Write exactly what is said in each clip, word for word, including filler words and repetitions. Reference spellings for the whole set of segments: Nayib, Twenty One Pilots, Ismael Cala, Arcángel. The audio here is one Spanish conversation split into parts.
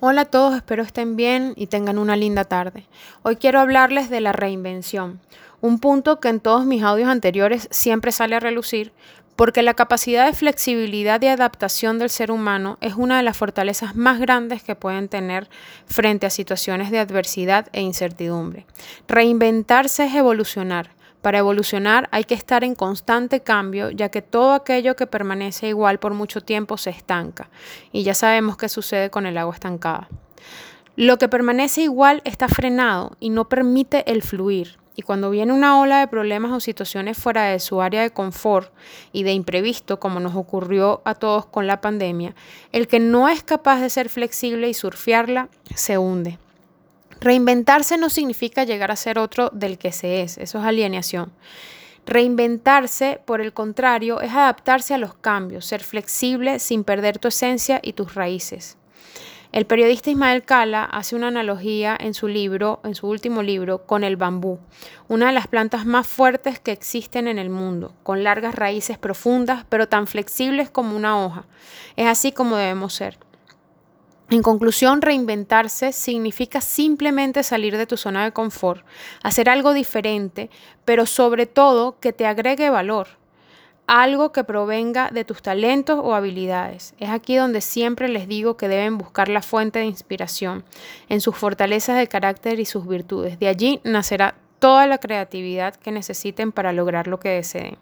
Hola a todos, espero estén bien y tengan una linda tarde. Hoy quiero hablarles de la reinvención, un punto que en todos mis audios anteriores siempre sale a relucir, porque la capacidad de flexibilidad y adaptación del ser humano es una de las fortalezas más grandes que pueden tener frente a situaciones de adversidad e incertidumbre. Reinventarse es evolucionar. Para evolucionar hay que estar en constante cambio, ya que todo aquello que permanece igual por mucho tiempo se estanca, y ya sabemos qué sucede con el agua estancada. Lo que permanece igual está frenado y no permite el fluir, y cuando viene una ola de problemas o situaciones fuera de su área de confort y de imprevisto, como nos ocurrió a todos con la pandemia, el que no es capaz de ser flexible y surfearla se hunde. Reinventarse no significa llegar a ser otro del que se es, eso es alienación. Reinventarse, por el contrario, es adaptarse a los cambios, ser flexible sin perder tu esencia y tus raíces. El periodista Ismael Cala hace una analogía en su libro, en su último libro, con el bambú, una de las plantas más fuertes que existen en el mundo, con largas raíces profundas, pero tan flexibles como una hoja. Es así como debemos ser. En conclusión, reinventarse significa simplemente salir de tu zona de confort, hacer algo diferente, pero sobre todo que te agregue valor, algo que provenga de tus talentos o habilidades. Es aquí donde siempre les digo que deben buscar la fuente de inspiración, en sus fortalezas de carácter y sus virtudes. De allí nacerá toda la creatividad que necesiten para lograr lo que deseen.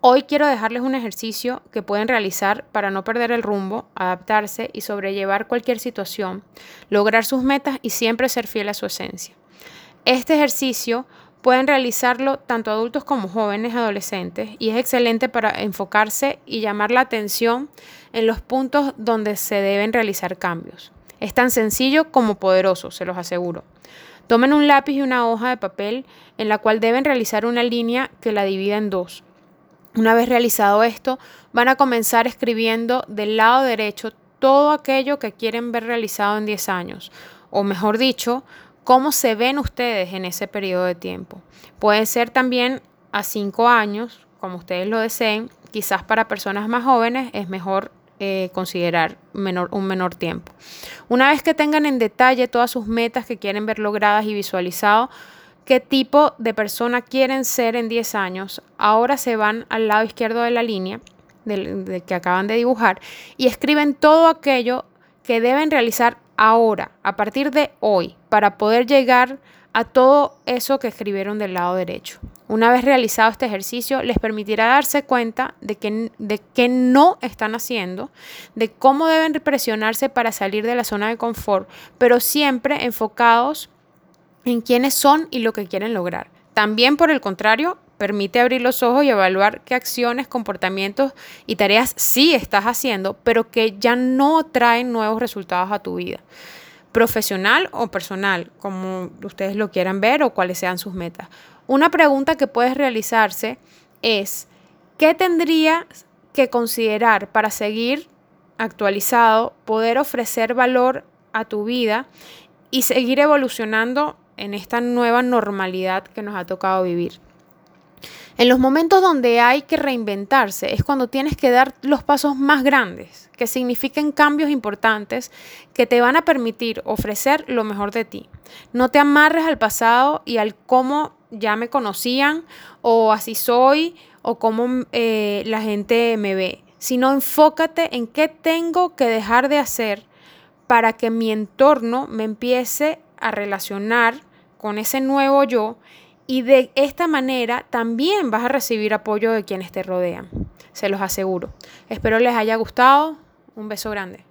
Hoy quiero dejarles un ejercicio que pueden realizar para no perder el rumbo, adaptarse y sobrellevar cualquier situación, lograr sus metas y siempre ser fiel a su esencia. Este ejercicio pueden realizarlo tanto adultos como jóvenes, adolescentes, y es excelente para enfocarse y llamar la atención en los puntos donde se deben realizar cambios. Es tan sencillo como poderoso, se los aseguro. Tomen un lápiz y una hoja de papel en la cual deben realizar una línea que la divida en dos. Una vez realizado esto, van a comenzar escribiendo del lado derecho todo aquello que quieren ver realizado en diez años, o mejor dicho, cómo se ven ustedes en ese periodo de tiempo. Puede ser también a cinco años, como ustedes lo deseen, quizás para personas más jóvenes es mejor eh, considerar menor, un menor tiempo. Una vez que tengan en detalle todas sus metas que quieren ver logradas y visualizadas, qué tipo de persona quieren ser en diez años, ahora se van al lado izquierdo de la línea del, del que acaban de dibujar y escriben todo aquello que deben realizar ahora, a partir de hoy, para poder llegar a todo eso que escribieron del lado derecho. Una vez realizado este ejercicio, les permitirá darse cuenta de qué de qué no están haciendo, de cómo deben presionarse para salir de la zona de confort, pero siempre enfocados en quiénes son y lo que quieren lograr. También, por el contrario, permite abrir los ojos y evaluar qué acciones, comportamientos y tareas sí estás haciendo, pero que ya no traen nuevos resultados a tu vida, profesional o personal, como ustedes lo quieran ver o cuáles sean sus metas. Una pregunta que puedes realizarse es, ¿qué tendrías que considerar para seguir actualizado, poder ofrecer valor a tu vida y seguir evolucionando en esta nueva normalidad que nos ha tocado vivir? En los momentos donde hay que reinventarse es cuando tienes que dar los pasos más grandes, que signifiquen cambios importantes que te van a permitir ofrecer lo mejor de ti. No te amarres al pasado y al cómo ya me conocían o así soy o cómo eh, la gente me ve, sino enfócate en qué tengo que dejar de hacer para que mi entorno me empiece a relacionar con ese nuevo yo y de esta manera también vas a recibir apoyo de quienes te rodean, se los aseguro. Espero les haya gustado, un beso grande.